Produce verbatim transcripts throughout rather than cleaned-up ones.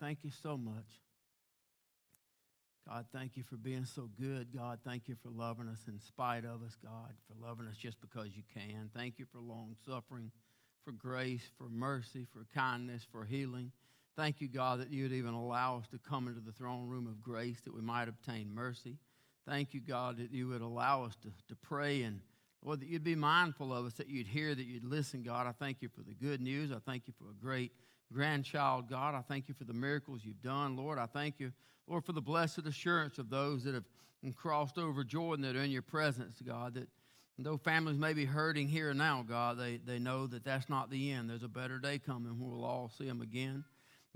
thank you so much. God, thank you for being so good. God, thank you for loving us in spite of us. God, for loving us just because you can. Thank you for long suffering, for grace, for mercy, for kindness, for healing. Thank you, God, that you'd even allow us to come into the throne room of grace that we might obtain mercy. Thank you, God, that you would allow us to, to pray and, Lord, that you'd be mindful of us, that you'd hear, that you'd listen, God. I thank you for the good news. I thank you for a great grandchild, God. I thank you for the miracles you've done, Lord. I thank you, Lord, for the blessed assurance of those that have crossed over Jordan that are in your presence, God, that though families may be hurting here and now, God, they, they know that that's not the end. There's a better day coming when we'll all see them again.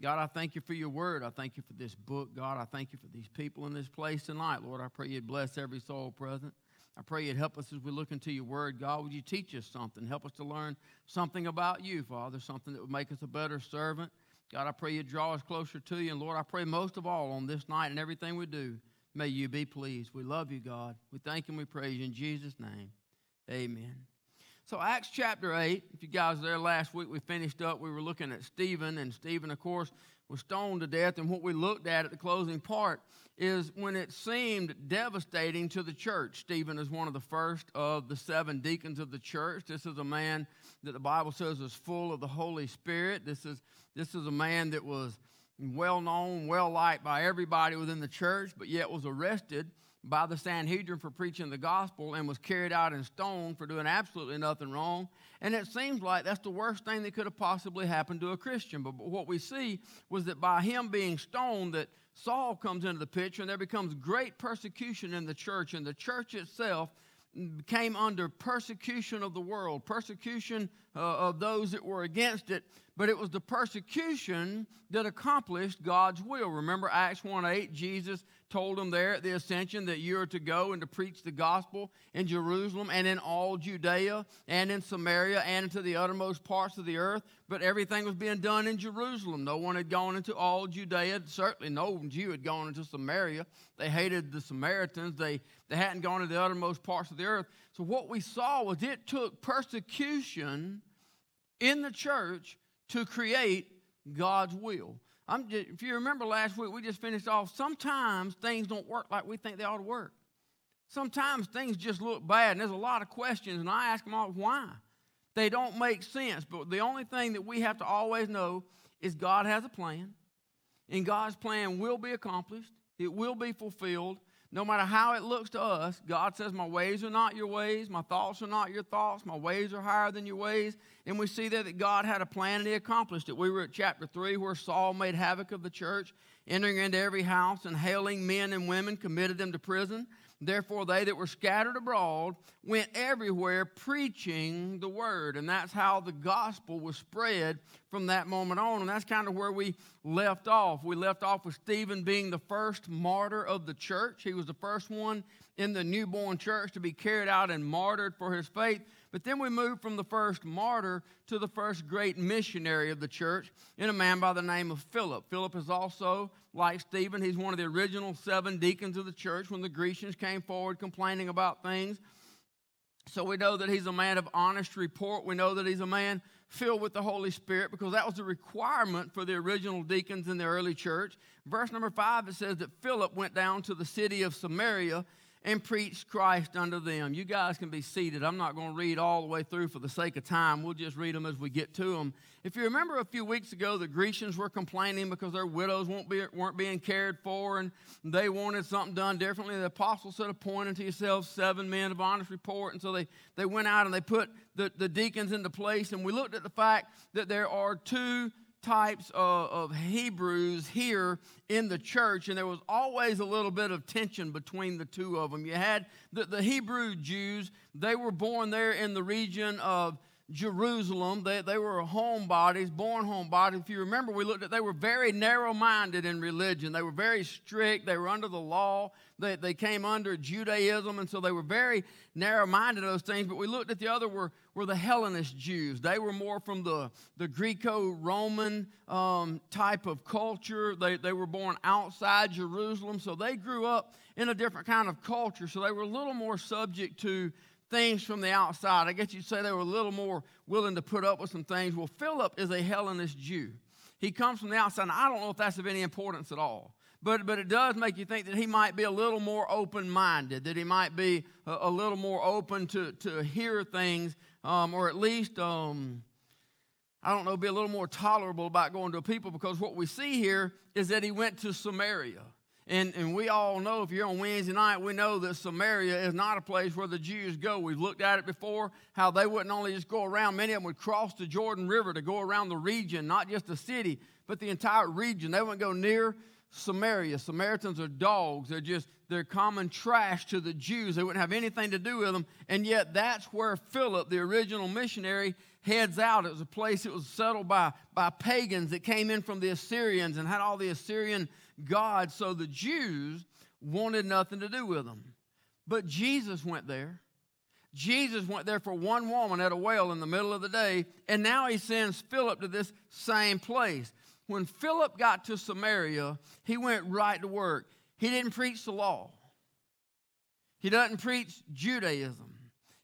God, I thank you for your word. I thank you for this book, God. I thank you for these people in this place tonight, Lord. I pray you'd bless every soul present. I pray you'd help us as we look into your word. God, would you teach us something? Help us to learn something about you, Father, something that would make us a better servant. God, I pray you'd draw us closer to you. And, Lord, I pray most of all on this night and everything we do, may you be pleased. We love you, God. We thank and we praise you in Jesus' name. Amen. So Acts chapter eight, if you guys were there last week, we finished up. We were looking at Stephen, and Stephen, of course, was stoned to death. And what we looked at at the closing part is when it seemed devastating to the church. Stephen is one of the first of the seven deacons of the church. This is a man that the Bible says is full of the Holy Spirit. This is, this is a man that was well-known, well-liked by everybody within the church, but yet was arrested by the Sanhedrin for preaching the gospel and was carried out and stoned for doing absolutely nothing wrong. And it seems like that's the worst thing that could have possibly happened to a Christian. But, but what we see was that by him being stoned, that Saul comes into the picture and there becomes great persecution in the church. And the church itself came under persecution of the world, persecution uh, of those that were against it. But it was the persecution that accomplished God's will. Remember Acts one eight, Jesus told them there at the ascension that you are to go and to preach the gospel in Jerusalem and in all Judea and in Samaria and into the uttermost parts of the earth. But everything was being done in Jerusalem. No one had gone into all Judea. Certainly no Jew had gone into Samaria. They hated the Samaritans. They, they hadn't gone to the uttermost parts of the earth. So what we saw was it took persecution in the church to create God's will. I'm just, if you remember last week, we just finished off, sometimes things don't work like we think they ought to work. Sometimes things just look bad, and there's a lot of questions, and I ask them all, why? They don't make sense, but the only thing that we have to always know is God has a plan, and God's plan will be accomplished. It will be fulfilled. No matter how it looks to us, God says, my ways are not your ways, my thoughts are not your thoughts, my ways are higher than your ways. And we see there that God had a plan and he accomplished it. We were at chapter three where Saul made havoc of the church, entering into every house and hailing men and women, committed them to prison. Therefore they that were scattered abroad went everywhere preaching the word. And that's how the gospel was spread from that moment on. And that's kind of where we left off. We left off with Stephen being the first martyr of the church. He was the first one in the newborn church to be carried out and martyred for his faith. But then we moved from the first martyr to the first great missionary of the church in a man by the name of Philip. Philip is also, like Stephen, he's one of the original seven deacons of the church when the Grecians came forward complaining about things. So we know that he's a man of honest report. We know that he's a man filled with the Holy Spirit because that was the requirement for the original deacons in the early church. Verse number five, it says that Philip went down to the city of Samaria and preached Christ unto them. You guys can be seated. I'm not going to read all the way through for the sake of time. We'll just read them as we get to them. If you remember a few weeks ago, the Grecians were complaining because their widows won't be, weren't being cared for, and they wanted something done differently. The apostles said, appoint unto yourselves seven men of honest report. And so they, they went out and they put the, the deacons into place, and we looked at the fact that there are two types of, of Hebrews here in the church, and there was always a little bit of tension between the two of them. You had the, the Hebrew Jews. They were born there in the region of Jerusalem. They, they were homebodies, born homebodies. If you remember, we looked at, they were very narrow-minded in religion. They were very strict. They were under the law. They, they came under Judaism, and so they were very narrow-minded of those things. But we looked at the other were, were the Hellenist Jews. They were more from the, the Greco-Roman um, type of culture. They, they were born outside Jerusalem, so they grew up in a different kind of culture. So they were a little more subject to things from the outside. I guess you'd say they were a little more willing to put up with some things. Well, Philip is a Hellenist Jew. He comes from the outside, and I don't know if that's of any importance at all. But but it does make you think that he might be a little more open-minded, that he might be a, a little more open to, to hear things, um, or at least, um, I don't know, be a little more tolerable about going to a people, because what we see here is that he went to Samaria. And and we all know, if you're on Wednesday night, we know that Samaria is not a place where the Jews go. We've looked at it before, how they wouldn't only just go around, many of them would cross the Jordan River to go around the region, not just the city, but the entire region. They wouldn't go near Samaria. Samaritans are dogs. They're just, they're common trash to the Jews. They wouldn't have anything to do with them. And yet that's where Philip, the original missionary, heads out. It was a place that was settled by, by pagans that came in from the Assyrians and had all the Assyrian God, so the Jews wanted nothing to do with them. But Jesus went there. Jesus went there for one woman at a well in the middle of the day, and now he sends Philip to this same place. When Philip got to Samaria, he went right to work. He didn't preach the law. He doesn't preach Judaism.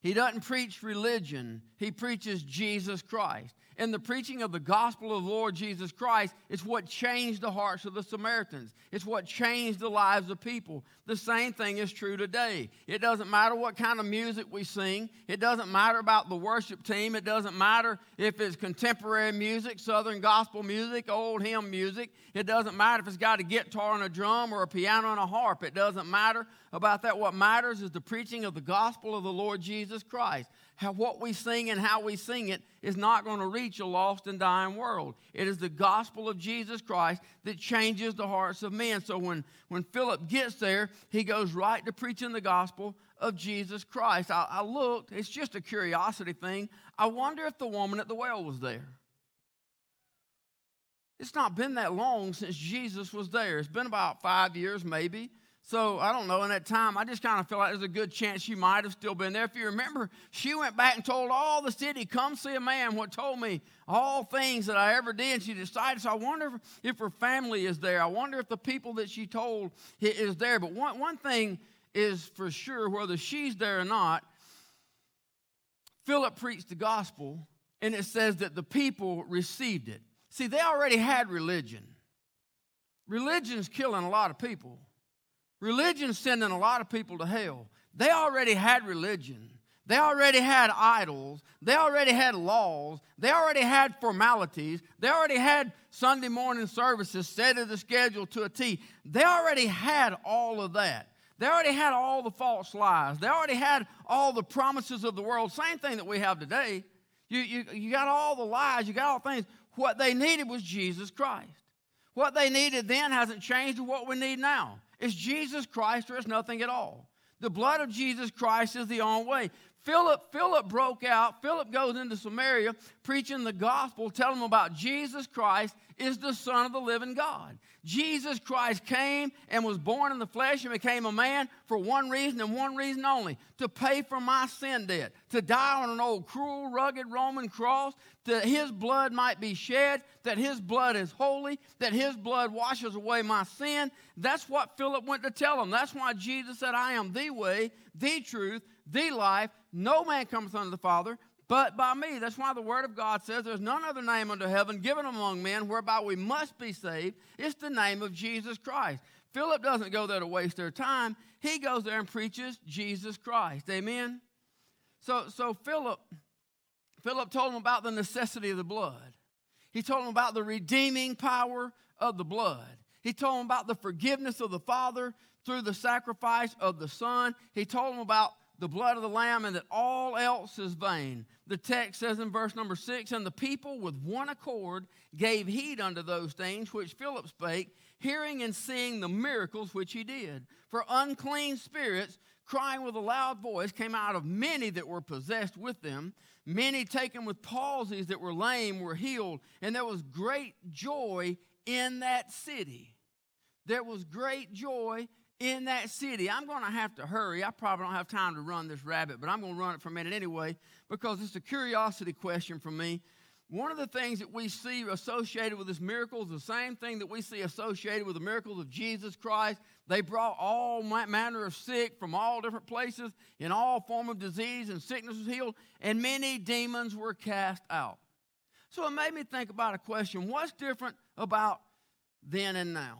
He doesn't preach religion. He preaches Jesus Christ. And the preaching of the gospel of the Lord Jesus Christ is what changed the hearts of the Samaritans. It's what changed the lives of people. The same thing is true today. It doesn't matter what kind of music we sing. It doesn't matter about the worship team. It doesn't matter if it's contemporary music, southern gospel music, old hymn music. It doesn't matter if it's got a guitar and a drum or a piano and a harp. It doesn't matter about that. What matters is the preaching of the gospel of the Lord Jesus Christ. How, what we sing and how we sing it is not going to reach a lost and dying world. It is the gospel of Jesus Christ that changes the hearts of men. So when, when Philip gets there, he goes right to preaching the gospel of Jesus Christ. I, I looked. It's just a curiosity thing. I wonder if the woman at the well was there. It's not been that long since Jesus was there. It's been about five years maybe. So, I don't know, in that time, I just kind of feel like there's a good chance she might have still been there. If you remember, she went back and told all the city, come see a man what told me all things that I ever did. And she decided, so I wonder if her family is there. I wonder if the people that she told is there. But one, one thing is for sure, whether she's there or not, Philip preached the gospel, and it says that the people received it. See, they already had religion. Religion's killing a lot of people. Religion's sending a lot of people to hell. They already had religion. They already had idols. They already had laws. They already had formalities. They already had Sunday morning services set in the schedule to a T. They already had all of that. They already had all the false lies. They already had all the promises of the world. Same thing that we have today. You, you, you got all the lies. You got all things. What they needed was Jesus Christ. What they needed then hasn't changed to what we need now. It's Jesus Christ or it's nothing at all. The blood of Jesus Christ is the only way. Philip, Philip broke out. Philip goes into Samaria preaching the gospel, telling them about Jesus Christ is the Son of the living God. Jesus Christ came and was born in the flesh and became a man for one reason and one reason only, to pay for my sin debt, to die on an old cruel, rugged Roman cross, that his blood might be shed, that his blood is holy, that his blood washes away my sin. That's what Philip went to tell them. That's why Jesus said, I am the way, the truth, the life. No man cometh unto the Father but by me. That's why the Word of God says there's none other name under heaven given among men whereby we must be saved. It's the name of Jesus Christ. Philip doesn't go there to waste their time. He goes there and preaches Jesus Christ. Amen? So, so Philip, Philip told them about the necessity of the blood. He told them about the redeeming power of the blood. He told them about the forgiveness of the Father through the sacrifice of the Son. He told them about the blood of the Lamb, and that all else is vain. The text says in verse number six, and the people with one accord gave heed unto those things which Philip spake, hearing and seeing the miracles which he did. For unclean spirits, crying with a loud voice, came out of many that were possessed with them. Many taken with palsies that were lame were healed, and there was great joy in that city. There was great joy in that city. I'm going to have to hurry. I probably don't have time to run this rabbit, but I'm going to run it for a minute anyway because it's a curiosity question for me. One of the things that we see associated with this miracle is the same thing that we see associated with the miracles of Jesus Christ. They brought all manner of sick from all different places, in all form of disease and sickness was healed, and many demons were cast out. So it made me think about a question. What's different about then and now.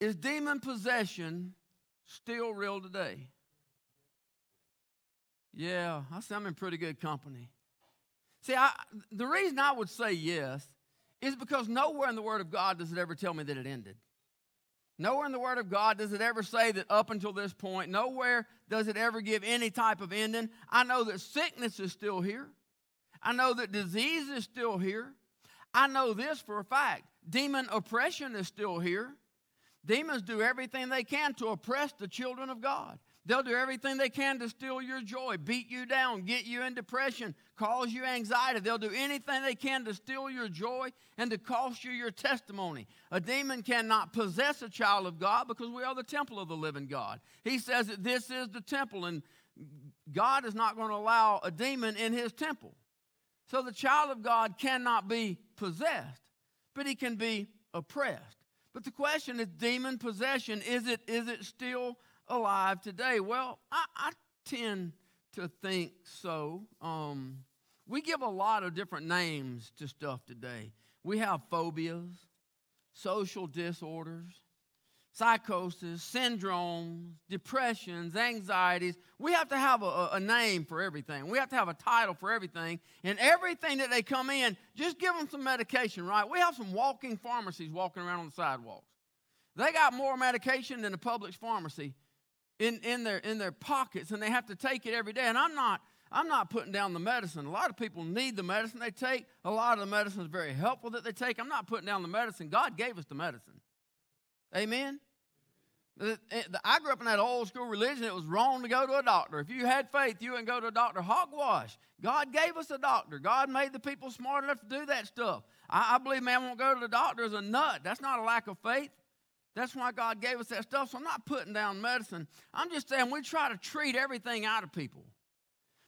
Is demon possession still real today? Yeah, I say I'm in pretty good company. See, I, the reason I would say yes is because nowhere in the Word of God does it ever tell me that it ended. Nowhere in the Word of God does it ever say that up until this point. Nowhere does it ever give any type of ending. I know that sickness is still here. I know that disease is still here. I know this for a fact. Demon oppression is still here. Demons do everything they can to oppress the children of God. They'll do everything they can to steal your joy, beat you down, get you in depression, cause you anxiety. They'll do anything they can to steal your joy and to cost you your testimony. A demon cannot possess a child of God because we are the temple of the living God. He says that this is the temple, and God is not going to allow a demon in his temple. So the child of God cannot be possessed, but he can be oppressed. But the question is, demon possession, is it is it still alive today? Well, I, I tend to think so. Um, we give a lot of different names to stuff today. We have phobias, social disorders, psychosis, syndromes, depressions, anxieties. We have to have a, a name for everything. We have to have a title for everything. And everything that they come in, just give them some medication, right? We have some walking pharmacies walking around on the sidewalks. They got more medication than the public pharmacy in, in their in their pockets, and they have to take it every day. And I'm not I'm not putting down the medicine. A lot of people need the medicine they take. A lot of the medicine is very helpful that they take. I'm not putting down the medicine. God gave us the medicine. Amen? I grew up in that old school religion. It was wrong to go to a doctor. If you had faith, you wouldn't go to a doctor. Hogwash. God gave us a doctor. God made the people smart enough to do that stuff. I, I believe man won't go to the doctor is a nut. That's not a lack of faith. That's why God gave us that stuff. So I'm not putting down medicine. I'm just saying we try to treat everything out of people.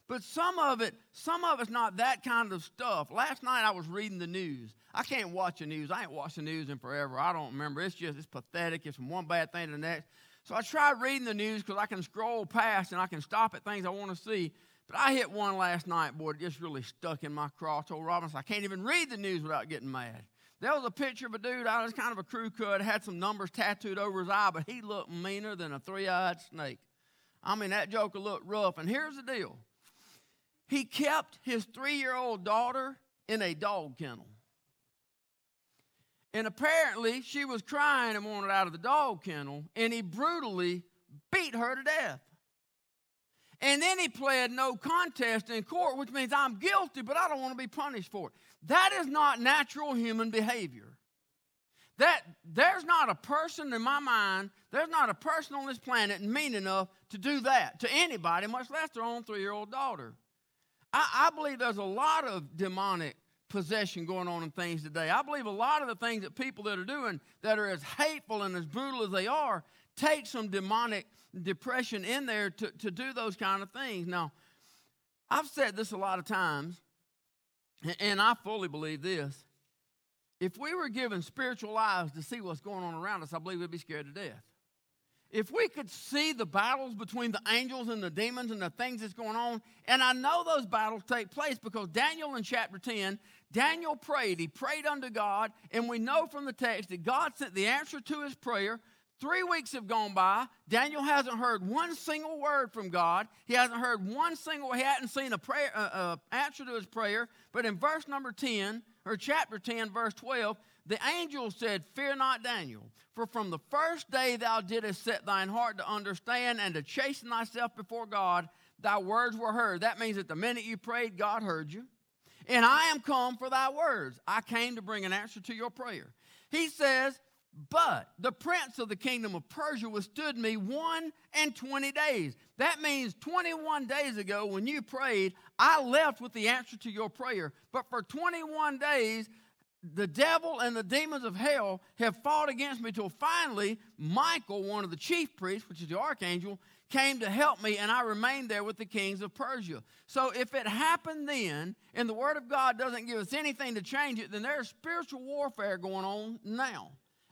But some of it, some of it's not that kind of stuff. Last night I was reading the news. I can't watch the news. I ain't watched the news in forever. I don't remember. It's just, it's pathetic. It's from one bad thing to the next. So I tried reading the news because I can scroll past and I can stop at things I want to see. But I hit one last night, boy, it just really stuck in my craw. I told Robinson, I can't even read the news without getting mad. There was a picture of a dude, I was kind of a crew cut, had some numbers tattooed over his eye, but he looked meaner than a three-eyed snake. I mean, that joker looked rough. And here's the deal. He kept his three-year-old daughter in a dog kennel. And apparently, she was crying and wanted out of the dog kennel, and he brutally beat her to death. And then he pled no contest in court, which means I'm guilty, but I don't want to be punished for it. That is not natural human behavior. That there's not a person in my mind, there's not a person on this planet mean enough to do that to anybody, much less their own three-year-old daughter. I, I believe there's a lot of demonic possession going on in things today. I believe a lot of the things that people that are doing that are as hateful and as brutal as they are take some demonic depression in there to, to do those kind of things. Now, I've said this a lot of times, and I fully believe this. If we were given spiritual eyes to see what's going on around us, I believe we'd be scared to death. If we could see the battles between the angels and the demons and the things that's going on, and I know those battles take place because Daniel in chapter ten, Daniel prayed. He prayed unto God, and we know from the text that God sent the answer to his prayer. Three weeks have gone by. Daniel hasn't heard one single word from God. He hasn't heard one single, he hadn't seen a prayer, uh, uh, answer to his prayer. But in verse number ten, or chapter ten, verse twelve, the angel said, "Fear not, Daniel, for from the first day thou didst set thine heart to understand and to chasten thyself before God, thy words were heard." That means that the minute you prayed, God heard you. "And I am come for thy words." I came to bring an answer to your prayer. He says, "But the prince of the kingdom of Persia withstood me one and twenty days." That means twenty-one days ago when you prayed, I left with the answer to your prayer. But for twenty-one days, the devil and the demons of hell have fought against me till finally Michael, one of the chief priests, which is the archangel, came to help me, and I remained there with the kings of Persia. So if it happened then, and the Word of God doesn't give us anything to change it, then there's spiritual warfare going on now.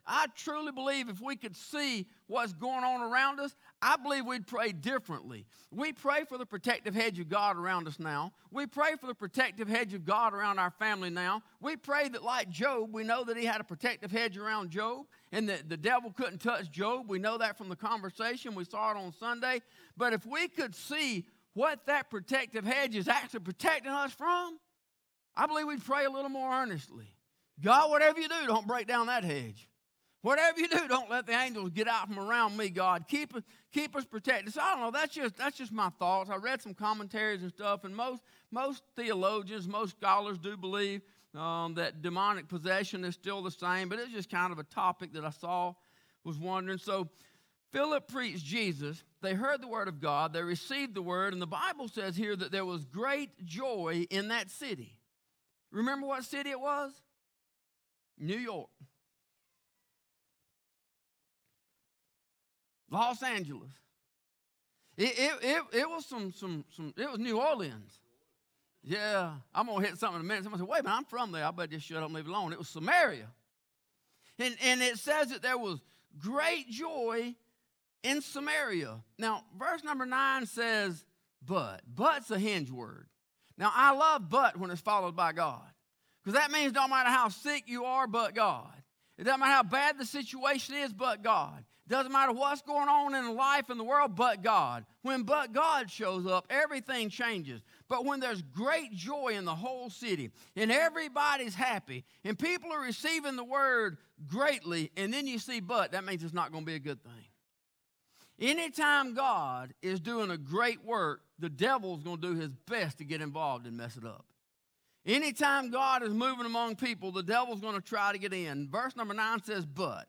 I truly believe if we could see what's going on around us, I believe we'd pray differently. We pray for the protective hedge of God around us now. We pray for the protective hedge of God around our family now. We pray that like Job, we know that he had a protective hedge around Job and that the devil couldn't touch Job. We know that from the conversation. We saw it on Sunday. But if we could see what that protective hedge is actually protecting us from, I believe we'd pray a little more earnestly. God, whatever you do, don't break down that hedge. Whatever you do, don't let the angels get out from around me, God. Keep us, keep us protected. So I don't know, that's just that's just my thoughts. I read some commentaries and stuff, and most, most theologians, most scholars do believe um, that demonic possession is still the same, but it's just kind of a topic that I saw, was wondering. So Philip preached Jesus. They heard the word of God. They received the word, and the Bible says here that there was great joy in that city. Remember what city it was? New York. Los Angeles. It, it, it, it was some, some, some, it was New Orleans. Yeah, I'm going to hit something in a minute. Someone said, wait a minute, I'm from there. I better just shut up and leave it alone. It was Samaria. And, and it says that there was great joy in Samaria. Now, verse number nine says, but. But's a hinge word. Now, I love but when it's followed by God, because that means no matter how sick you are, but God. It doesn't matter how bad the situation is, but God. Doesn't matter what's going on in life in the world, but God. When but God shows up, everything changes. But when there's great joy in the whole city, and everybody's happy, and people are receiving the word greatly, and then you see but, that means it's not going to be a good thing. Anytime God is doing a great work, the devil's going to do his best to get involved and mess it up. Anytime God is moving among people, the devil's going to try to get in. Verse number nine says, but.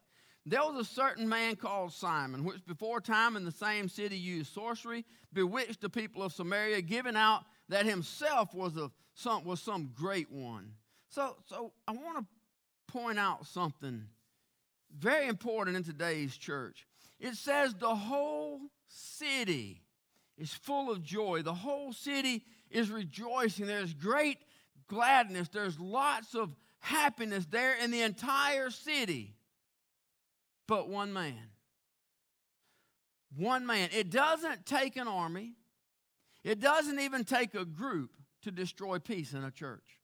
There was a certain man called Simon, which before time in the same city used sorcery, bewitched the people of Samaria, giving out that himself was a, some, was some great one. So, so I want to point out something very important in today's church. It says the whole city is full of joy. The whole city is rejoicing. There's great gladness. There's lots of happiness there in the entire city. But one man. One man. It doesn't take an army. It doesn't even take a group to destroy peace in a church.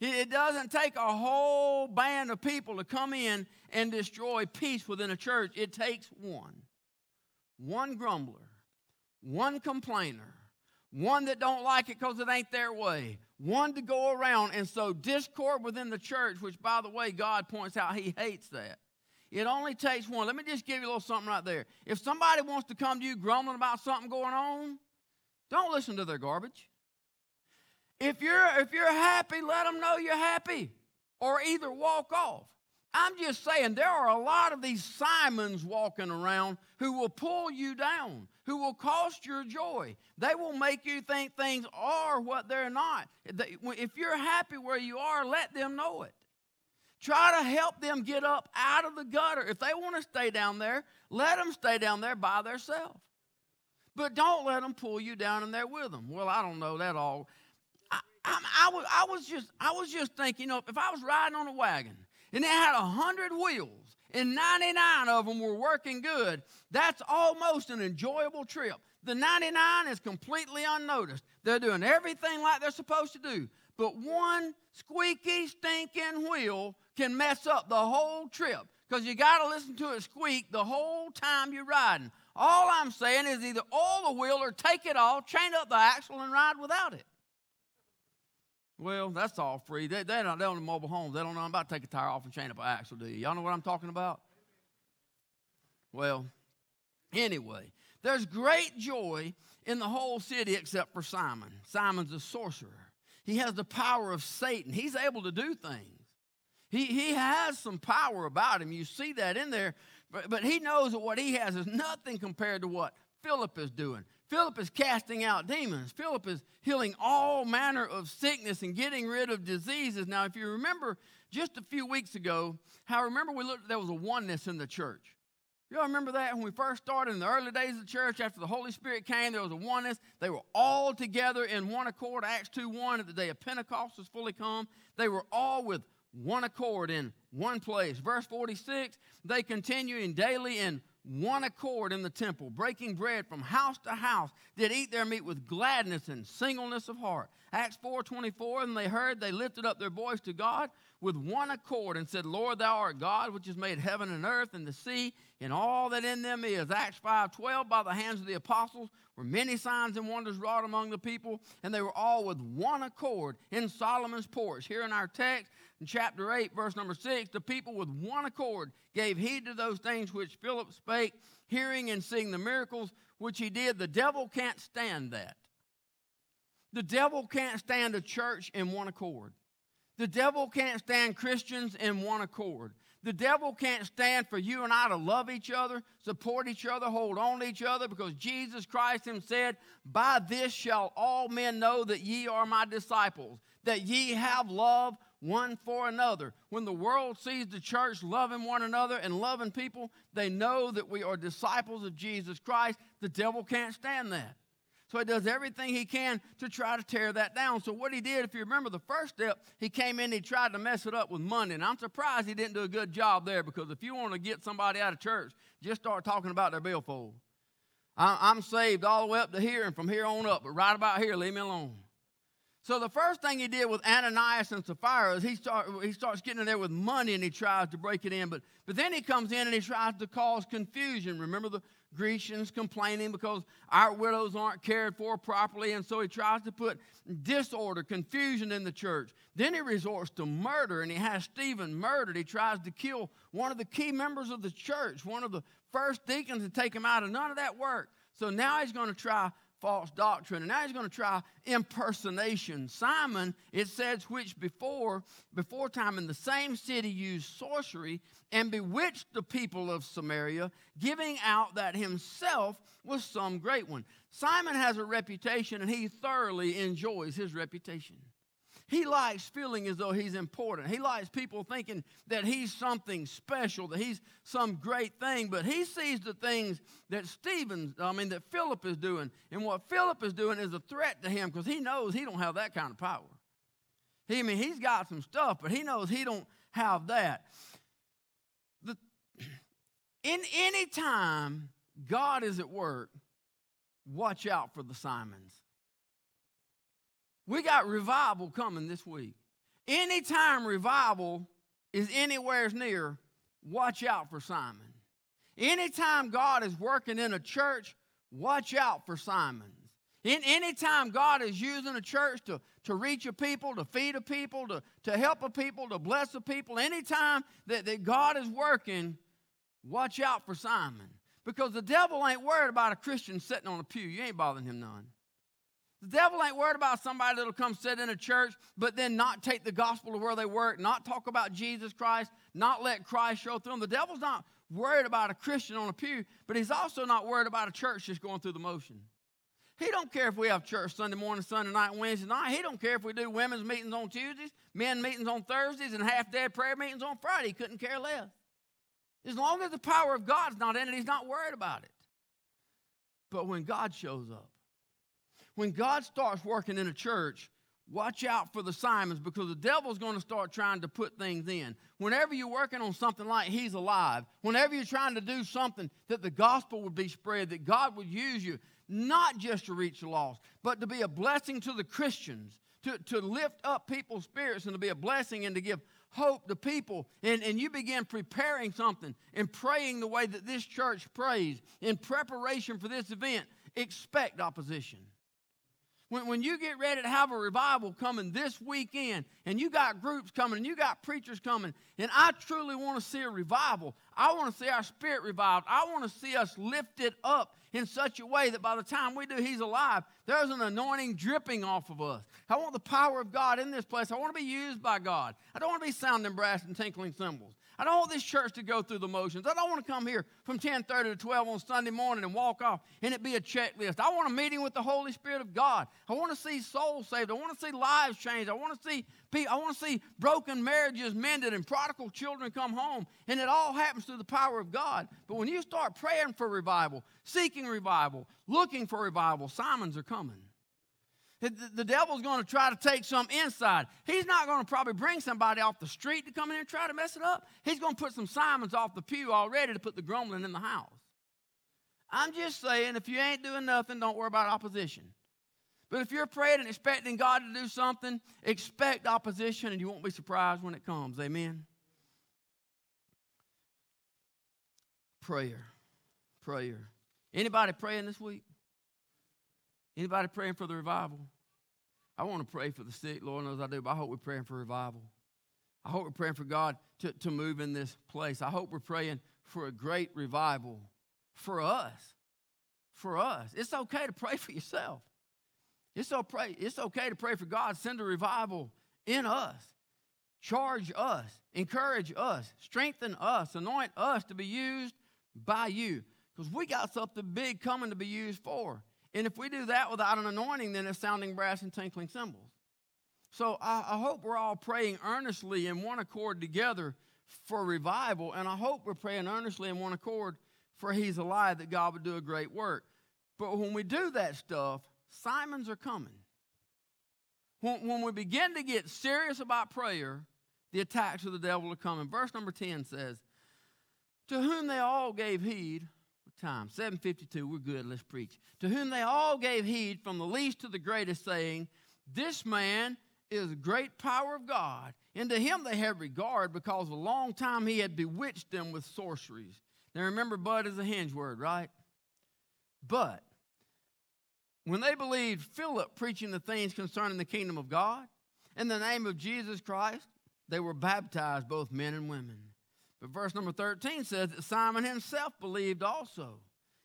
It doesn't take a whole band of people to come in and destroy peace within a church. It takes one. One grumbler. One complainer. One that don't like it because it ain't their way. One to go around and sow discord within the church, which, by the way, God points out he hates that. It only takes one. Let me just give you a little something right there. If somebody wants to come to you grumbling about something going on, don't listen to their garbage. If you're, if you're happy, let them know you're happy, or either walk off. I'm just saying there are a lot of these Simons walking around who will pull you down, who will cost your joy. They will make you think things are what they're not. If you're happy where you are, let them know it. Try to help them get up out of the gutter. If they want to stay down there, let them stay down there by themselves. But don't let them pull you down in there with them. Well, I don't know that all. I, I, I, was, I, was just, I was just thinking, you know, if I was riding on a wagon and it had one hundred wheels and ninety-nine of them were working good, that's almost an enjoyable trip. The ninety-nine is completely unnoticed. They're doing everything like they're supposed to do. But one squeaky, stinking wheel can mess up the whole trip, because you got to listen to it squeak the whole time you're riding. All I'm saying is either oil the wheel or take it off, chain up the axle, and ride without it. Well, that's all free. They, they don't, they don't have mobile homes. They don't know I'm about to take a tire off and chain up an axle, do you? Y'all know what I'm talking about? Well, anyway, there's great joy in the whole city except for Simon. Simon's a sorcerer. He has the power of Satan. He's able to do things. He he has some power about him. You see that in there. But, but he knows that what he has is nothing compared to what Philip is doing. Philip is casting out demons. Philip is healing all manner of sickness and getting rid of diseases. Now, if you remember just a few weeks ago, how remember we looked, there was a oneness in the church. Y'all remember that? When we first started in the early days of the church, after the Holy Spirit came, there was a oneness. They were all together in one accord. Acts two one, at the day of Pentecost was fully come. They were all with one accord in one place. Verse forty-six, they continuing daily in one accord in the temple, breaking bread from house to house, did eat their meat with gladness and singleness of heart. Acts four twenty-four, and they heard, they lifted up their voice to God with one accord and said, Lord, thou art God, which has made heaven and earth and the sea and all that in them is. Acts five twelve, by the hands of the apostles were many signs and wonders wrought among the people, and they were all with one accord in Solomon's porch. Here in our text, in chapter eight, verse number six, the people with one accord gave heed to those things which Philip spake, hearing and seeing the miracles which he did. The devil can't stand that. The devil can't stand a church in one accord. The devil can't stand Christians in one accord. The devil can't stand for you and I to love each other, support each other, hold on to each other, because Jesus Christ himself said, by this shall all men know that ye are my disciples, that ye have love one for another. When the world sees the church loving one another and loving people, they know that we are disciples of Jesus Christ. The devil can't stand that. So he does everything he can to try to tear that down. So what he did, if you remember the first step, he came in and he tried to mess it up with Monday. And I'm surprised he didn't do a good job there, because if you want to get somebody out of church, just start talking about their billfold. I'm saved all the way up to here and from here on up, but right about here, leave me alone. So the first thing he did with Ananias and Sapphira is he, start, he starts getting in there with money and he tries to break it in. But, but then he comes in and he tries to cause confusion. Remember the Grecians complaining because our widows aren't cared for properly, and so he tries to put disorder, confusion in the church. Then he resorts to murder, and he has Stephen murdered. He tries to kill one of the key members of the church, one of the first deacons, and take him out, and none of that worked. So now he's going to try false doctrine, and now he's going to try impersonation. Simon, it says, which before, before time in the same city used sorcery and bewitched the people of Samaria, giving out that himself was some great one. Simon has a reputation, and he thoroughly enjoys his reputation. He likes feeling as though he's important. He likes people thinking that he's something special, that he's some great thing. But he sees the things that Stephen, I mean, that Philip is doing. And what Philip is doing is a threat to him, because he knows he don't have that kind of power. He, I mean, he's got some stuff, but he knows he don't have that. The, in any time God is at work, watch out for the Simons. We got revival coming this week. Anytime revival is anywhere near, watch out for Simon. Anytime God is working in a church, watch out for Simons. In, anytime God is using a church to, to reach a people, to feed a people, to, to help a people, to bless a people, anytime that, that God is working, watch out for Simon. Because the devil ain't worried about a Christian sitting on a pew. You ain't bothering him none. The devil ain't worried about somebody that'll come sit in a church, but then not take the gospel to where they work, not talk about Jesus Christ, not let Christ show through them. The devil's not worried about a Christian on a pew, but he's also not worried about a church just going through the motion. He don't care if we have church Sunday morning, Sunday night, Wednesday night. He don't care if we do women's meetings on Tuesdays, men meetings on Thursdays, and half-dead prayer meetings on Friday. He couldn't care less. As long as the power of God's not in it, he's not worried about it. But when God shows up, when God starts working in a church, watch out for the Simons, because the devil's going to start trying to put things in. Whenever you're working on something like He's Alive, whenever you're trying to do something that the gospel would be spread, that God would use you, not just to reach the lost, but to be a blessing to the Christians, to, to lift up people's spirits and to be a blessing and to give hope to people, and, and you begin preparing something and praying the way that this church prays in preparation for this event, expect opposition. When, when you get ready to have a revival coming this weekend, and you got groups coming, and you got preachers coming, and I truly want to see a revival. I want to see our spirit revived. I want to see us lifted up in such a way that by the time we do He's Alive, there's an anointing dripping off of us. I want the power of God in this place. I want to be used by God. I don't want to be sounding brass and tinkling cymbals. I don't want this church to go through the motions. I don't want to come here from ten thirty to twelve on Sunday morning and walk off and it be a checklist. I want a meeting with the Holy Spirit of God. I want to see souls saved. I want to see lives changed. I want to see I want to see broken marriages mended and prodigal children come home. And it all happens through the power of God. But when you start praying for revival, seeking revival, looking for revival, Simons are coming. The devil's going to try to take some inside. He's not going to probably bring somebody off the street to come in and try to mess it up. He's going to put some Simons off the pew already to put the grumbling in the house. I'm just saying, if you ain't doing nothing, don't worry about opposition. But if you're praying and expecting God to do something, expect opposition, and you won't be surprised when it comes. Amen? Prayer. Prayer. Anybody praying this week? Anybody praying for the revival? I want to pray for the sick, Lord knows I do, but I hope we're praying for revival. I hope we're praying for God to, to move in this place. I hope we're praying for a great revival for us. For us. It's okay to pray for yourself. It's okay, it's okay to pray for God. Send a revival in us. Charge us. Encourage us. Strengthen us. Anoint us to be used by you. Because we got something big coming to be used for. And if we do that without an anointing, then it's sounding brass and tinkling cymbals. So I, I hope we're all praying earnestly in one accord together for revival. And I hope we're praying earnestly in one accord for He's Alive, that God would do a great work. But when we do that stuff, Simons are coming. When, when we begin to get serious about prayer, the attacks of the devil are coming. Verse number ten says, to whom they all gave heed. Time, seven fifty-two, we're good, let's preach. To whom they all gave heed, from the least to the greatest, saying, this man is the great power of God. And to him they had regard, because a long time he had bewitched them with sorceries. Now remember, but is a hinge word, right? But when they believed Philip preaching the things concerning the kingdom of God, in the name of Jesus Christ, they were baptized, both men and women. But verse number thirteen says that Simon himself believed also.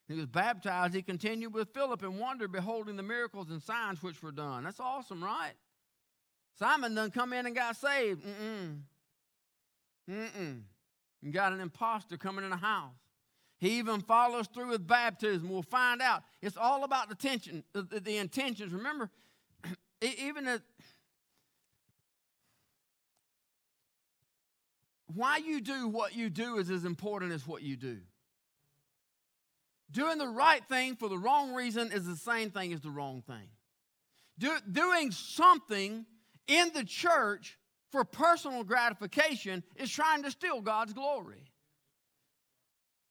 He was baptized. He continued with Philip and wondered, beholding the miracles and signs which were done. That's awesome, right? Simon done come in and got saved. Mm-mm. Mm-mm. And got an imposter coming in the house. He even follows through with baptism. We'll find out. It's all about the tension, the, the intentions. Remember, even as... why you do what you do is as important as what you do. Doing the right thing for the wrong reason is the same thing as the wrong thing. Do, doing something in the church for personal gratification is trying to steal God's glory.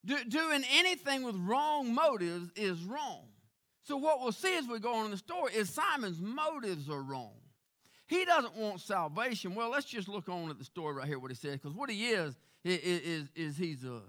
Do, doing anything with wrong motives is wrong. So what we'll see as we go on in the story is Simon's motives are wrong. He doesn't want salvation. Well, let's just look on at the story right here, what he says. Because what he is, is, is, is he's, a,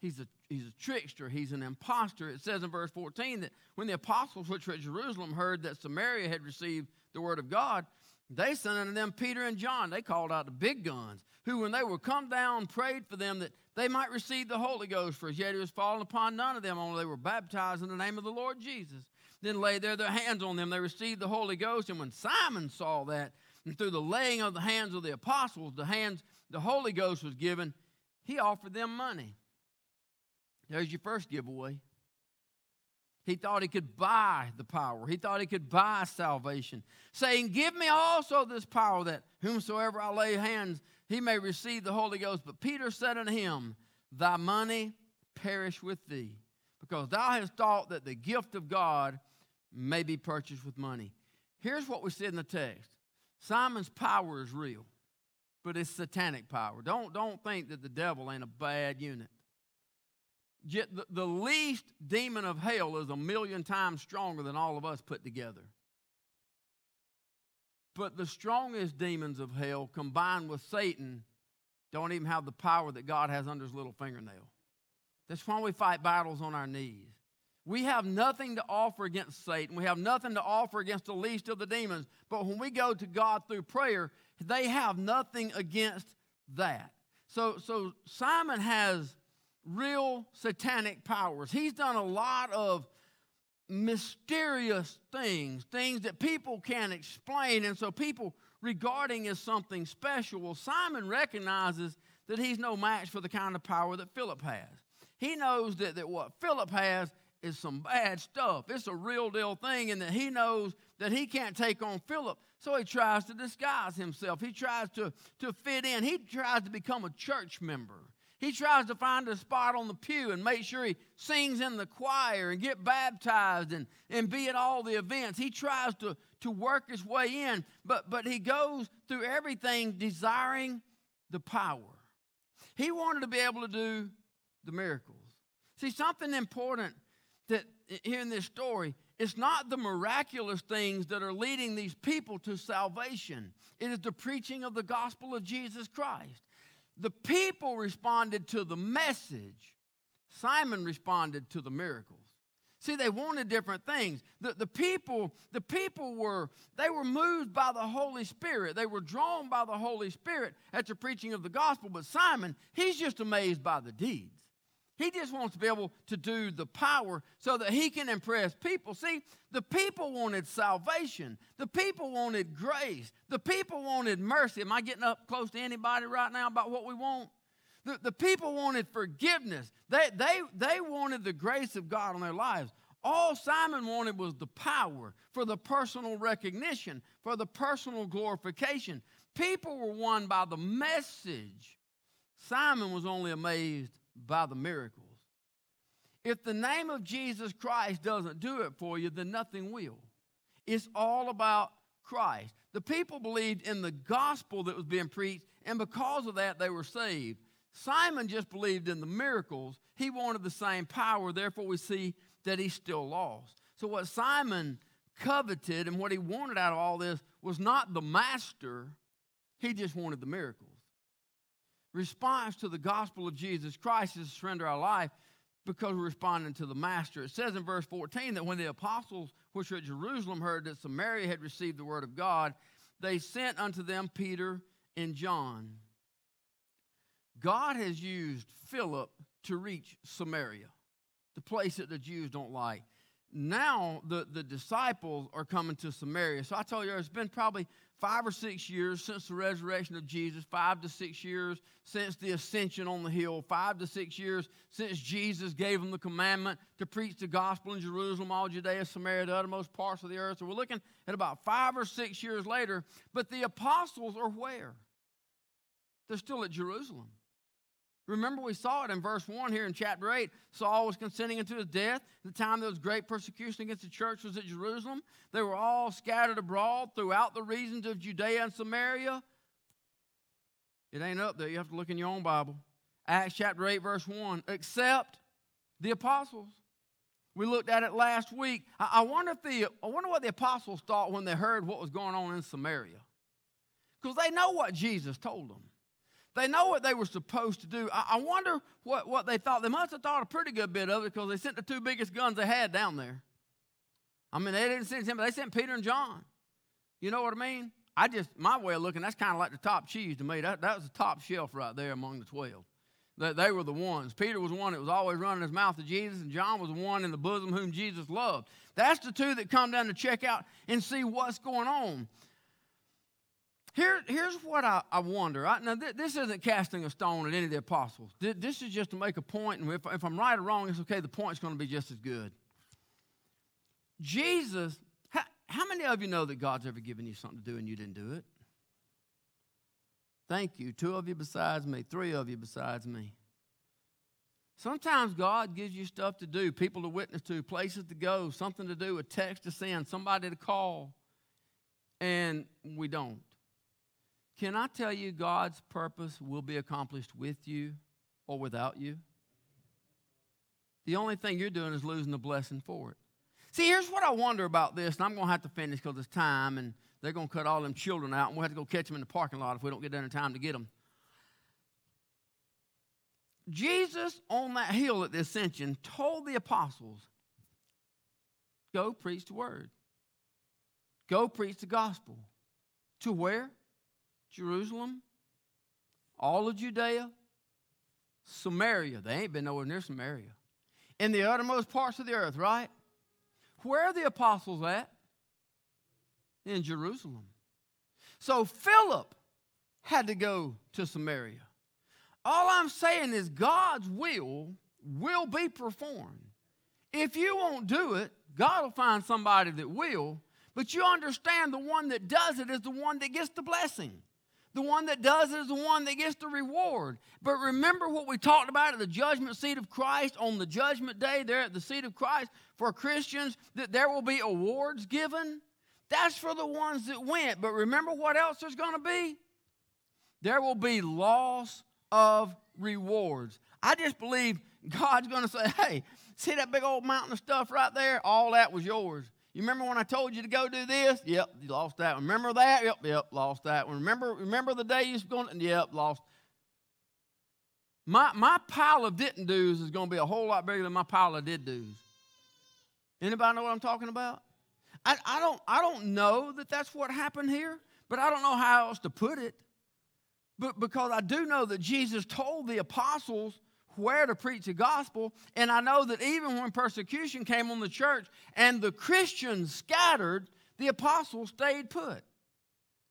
he's, a, he's a trickster. He's an imposter. It says in verse fourteen that when the apostles which were at Jerusalem heard that Samaria had received the word of God, they sent unto them Peter and John. They called out the big guns, who when they were come down prayed for them that they might receive the Holy Ghost, for as yet it was fallen upon none of them, only they were baptized in the name of the Lord Jesus. Then laid there their hands on them. They received the Holy Ghost. And when Simon saw that, and through the laying of the hands of the apostles, the hands, the Holy Ghost was given, he offered them money. There's your first giveaway. He thought he could buy the power. He thought he could buy salvation, saying, give me also this power, that whomsoever I lay hands, he may receive the Holy Ghost. But Peter said unto him, thy money perish with thee, because thou hast thought that the gift of God may be purchased with money. Here's what we said in the text. Simon's power is real, but it's satanic power. Don't, don't think that the devil ain't a bad unit. Yet the, the least demon of hell is a million times stronger than all of us put together. But the strongest demons of hell combined with Satan don't even have the power that God has under his little fingernail. That's why we fight battles on our knees. We have nothing to offer against Satan. We have nothing to offer against the least of the demons. But when we go to God through prayer, they have nothing against that. So, so Simon has real satanic powers. He's done a lot of mysterious things, things that people can't explain. And so people regarding as something special. Well, Simon recognizes that he's no match for the kind of power that Philip has. He knows that, that what Philip has is some bad stuff. It's a real deal thing, and that he knows that he can't take on Philip, so he tries to disguise himself. He tries to, to fit in. He tries to become a church member. He tries to find a spot on the pew and make sure he sings in the choir and get baptized and, and be at all the events. He tries to, to work his way in. But, but he goes through everything desiring the power. He wanted to be able to do the miracles. See, something important that here in this story, it's not the miraculous things that are leading these people to salvation. It is the preaching of the gospel of Jesus Christ. The people responded to the message. Simon responded to the miracles. See, they wanted different things. The, the people, the people were, they were moved by the Holy Spirit. They were drawn by the Holy Spirit at the preaching of the gospel. But Simon, he's just amazed by the deeds. He just wants to be able to do the power so that he can impress people. See, the people wanted salvation. The people wanted grace. The people wanted mercy. Am I getting up close to anybody right now about what we want? The, the people wanted forgiveness. They, they, they wanted the grace of God on their lives. All Simon wanted was the power for the personal recognition, for the personal glorification. People were won by the message. Simon was only amazed by the miracles. If the name of Jesus Christ doesn't do it for you, then nothing will. It's all about Christ. The people believed in the gospel that was being preached, and because of that, they were saved. Simon just believed in the miracles. He wanted the same power, therefore we see that he's still lost. So what Simon coveted and what he wanted out of all this was not the master. He just wanted the miracles. Response to the gospel of Jesus Christ is to surrender our life because we're responding to the master. It says in verse fourteen that when the apostles which were at Jerusalem heard that Samaria had received the word of God, they sent unto them Peter and John. God has used Philip to reach Samaria, the place that the Jews don't like. Now the, the disciples are coming to Samaria. So I told you it's been probably Five or six years since the resurrection of Jesus, five to six years since the ascension on the hill, five to six years since Jesus gave them the commandment to preach the gospel in Jerusalem, all Judea, Samaria, the uttermost parts of the earth. So we're looking at about five or six years later, but the apostles are where? They're still at Jerusalem. Remember, we saw it in verse one here in chapter eight. Saul was consenting unto his death. At the time there was great persecution against the church was at Jerusalem. They were all scattered abroad throughout the regions of Judea and Samaria. It ain't up there. You have to look in your own Bible. Acts chapter eight, verse one. Except the apostles. We looked at it last week. I, I wonder if the I wonder what the apostles thought when they heard what was going on in Samaria. Because they know what Jesus told them. They know what they were supposed to do. I wonder what, what they thought. They must have thought a pretty good bit of it because they sent the two biggest guns they had down there. I mean, they didn't send him, but they sent Peter and John. You know what I mean? I just, my way of looking, that's kind of like the top cheese to me. That, that was the top shelf right there among the twelve. They, they were the ones. Peter was the one that was always running his mouth to Jesus, and John was the one in the bosom whom Jesus loved. That's the two that come down to check out and see what's going on. Here, here's what I, I wonder. I, now, th- this isn't casting a stone at any of the apostles. Th- this is just to make a point, and if, if I'm right or wrong, it's okay. The point's going to be just as good. Jesus, how, how many of you know that God's ever given you something to do and you didn't do it? Thank you. Two of you besides me. Three of you besides me. Sometimes God gives you stuff to do, people to witness to, places to go, something to do, a text to send, somebody to call, and we don't. Can I tell you God's purpose will be accomplished with you or without you? The only thing you're doing is losing the blessing for it. See, here's what I wonder about this, and I'm going to have to finish because it's time, and they're going to cut all them children out, and we'll have to go catch them in the parking lot if we don't get there in time to get them. Jesus on that hill at the ascension told the apostles, go preach the word. Go preach the gospel. To where? Jerusalem, all of Judea, Samaria. They ain't been nowhere near Samaria. In the uttermost parts of the earth, right? Where are the apostles at? In Jerusalem. So Philip had to go to Samaria. All I'm saying is God's will will be performed. If you won't do it, God will find somebody that will. But you understand the one that does it is the one that gets the blessing. The one that does it is the one that gets the reward. But remember what we talked about at the judgment seat of Christ on the judgment day there at the seat of Christ for Christians, that there will be awards given. That's for the ones that went. But remember what else there's going to be? There will be loss of rewards. I just believe God's going to say, hey, see that big old mountain of stuff right there? All that was yours. You remember when I told you to go do this? Yep, you lost that one. Remember that? Yep, yep, lost that one. Remember, remember the day you was going to? Yep, lost. My my pile of didn't do's is going to be a whole lot bigger than my pile of did do's. Anybody know what I'm talking about? I, I don't I don't know that that's what happened here, but I don't know how else to put it. But because I do know that Jesus told the apostles where to preach the gospel, and I know that even when persecution came on the church and the Christians scattered, the apostles stayed put.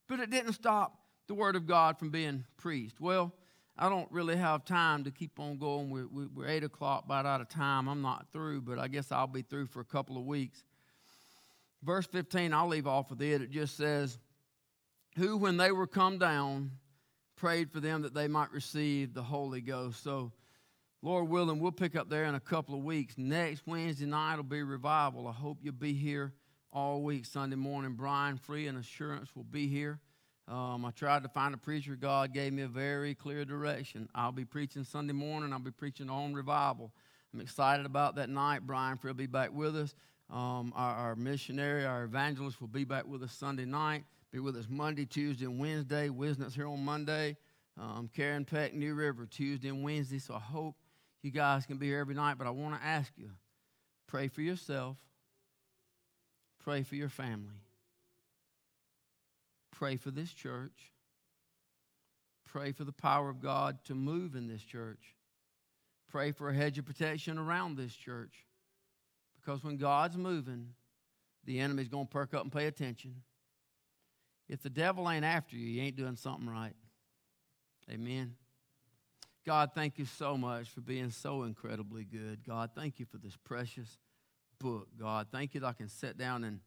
But it didn't stop the word of God from being preached. Well, I don't really have time to keep on going. We're, we're eight o'clock, about out of time. I'm not through, but I guess I'll be through for a couple of weeks. Verse fifteen, I'll leave off with it. It just says, who, when they were come down, prayed for them that they might receive the Holy Ghost. So, Lord willing, we'll pick up there in a couple of weeks. Next Wednesday night will be revival. I hope you'll be here all week. Sunday morning, Brian Free and Assurance will be here. Um, I tried to find a preacher. God gave me a very clear direction. I'll be preaching Sunday morning. I'll be preaching on revival. I'm excited about that night. Brian Free will be back with us. Um, our, our missionary, our evangelist will be back with us Sunday night. Be with us Monday, Tuesday, and Wednesday. Wisnut's here on Monday. Um, Karen Peck, New River, Tuesday and Wednesday. So I hope you guys can be here every night. But I want to ask you, pray for yourself. Pray for your family. Pray for this church. Pray for the power of God to move in this church. Pray for a hedge of protection around this church. Because when God's moving, the enemy's going to perk up and pay attention. If the devil ain't after you, you ain't doing something right. Amen. God, thank you so much for being so incredibly good. God, thank you for this precious book. God, thank you that I can sit down and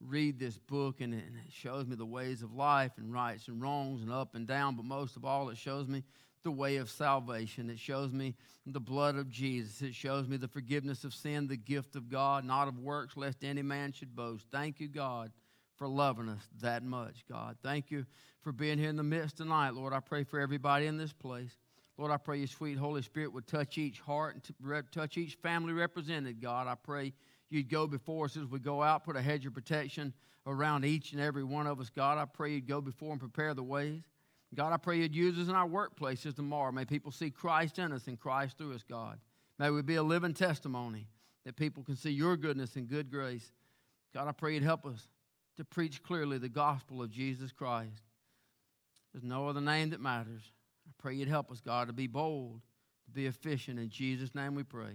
read this book, and it shows me the ways of life and rights and wrongs and up and down, but most of all, it shows me the way of salvation. It shows me the blood of Jesus. It shows me the forgiveness of sin, the gift of God, not of works, lest any man should boast. Thank you, God, for loving us that much, God. Thank you for being here in the midst tonight, Lord. I pray for everybody in this place. Lord, I pray your sweet Holy Spirit would touch each heart and touch each family represented, God. I pray you'd go before us as we go out, put a hedge of protection around each and every one of us. God, I pray you'd go before and prepare the ways. God, I pray you'd use us in our workplaces tomorrow. May people see Christ in us and Christ through us, God. May we be a living testimony that people can see your goodness and good grace. God, I pray you'd help us to preach clearly the gospel of Jesus Christ. There's no other name that matters. I pray you'd help us, God, to be bold, to be efficient. In Jesus' name we pray.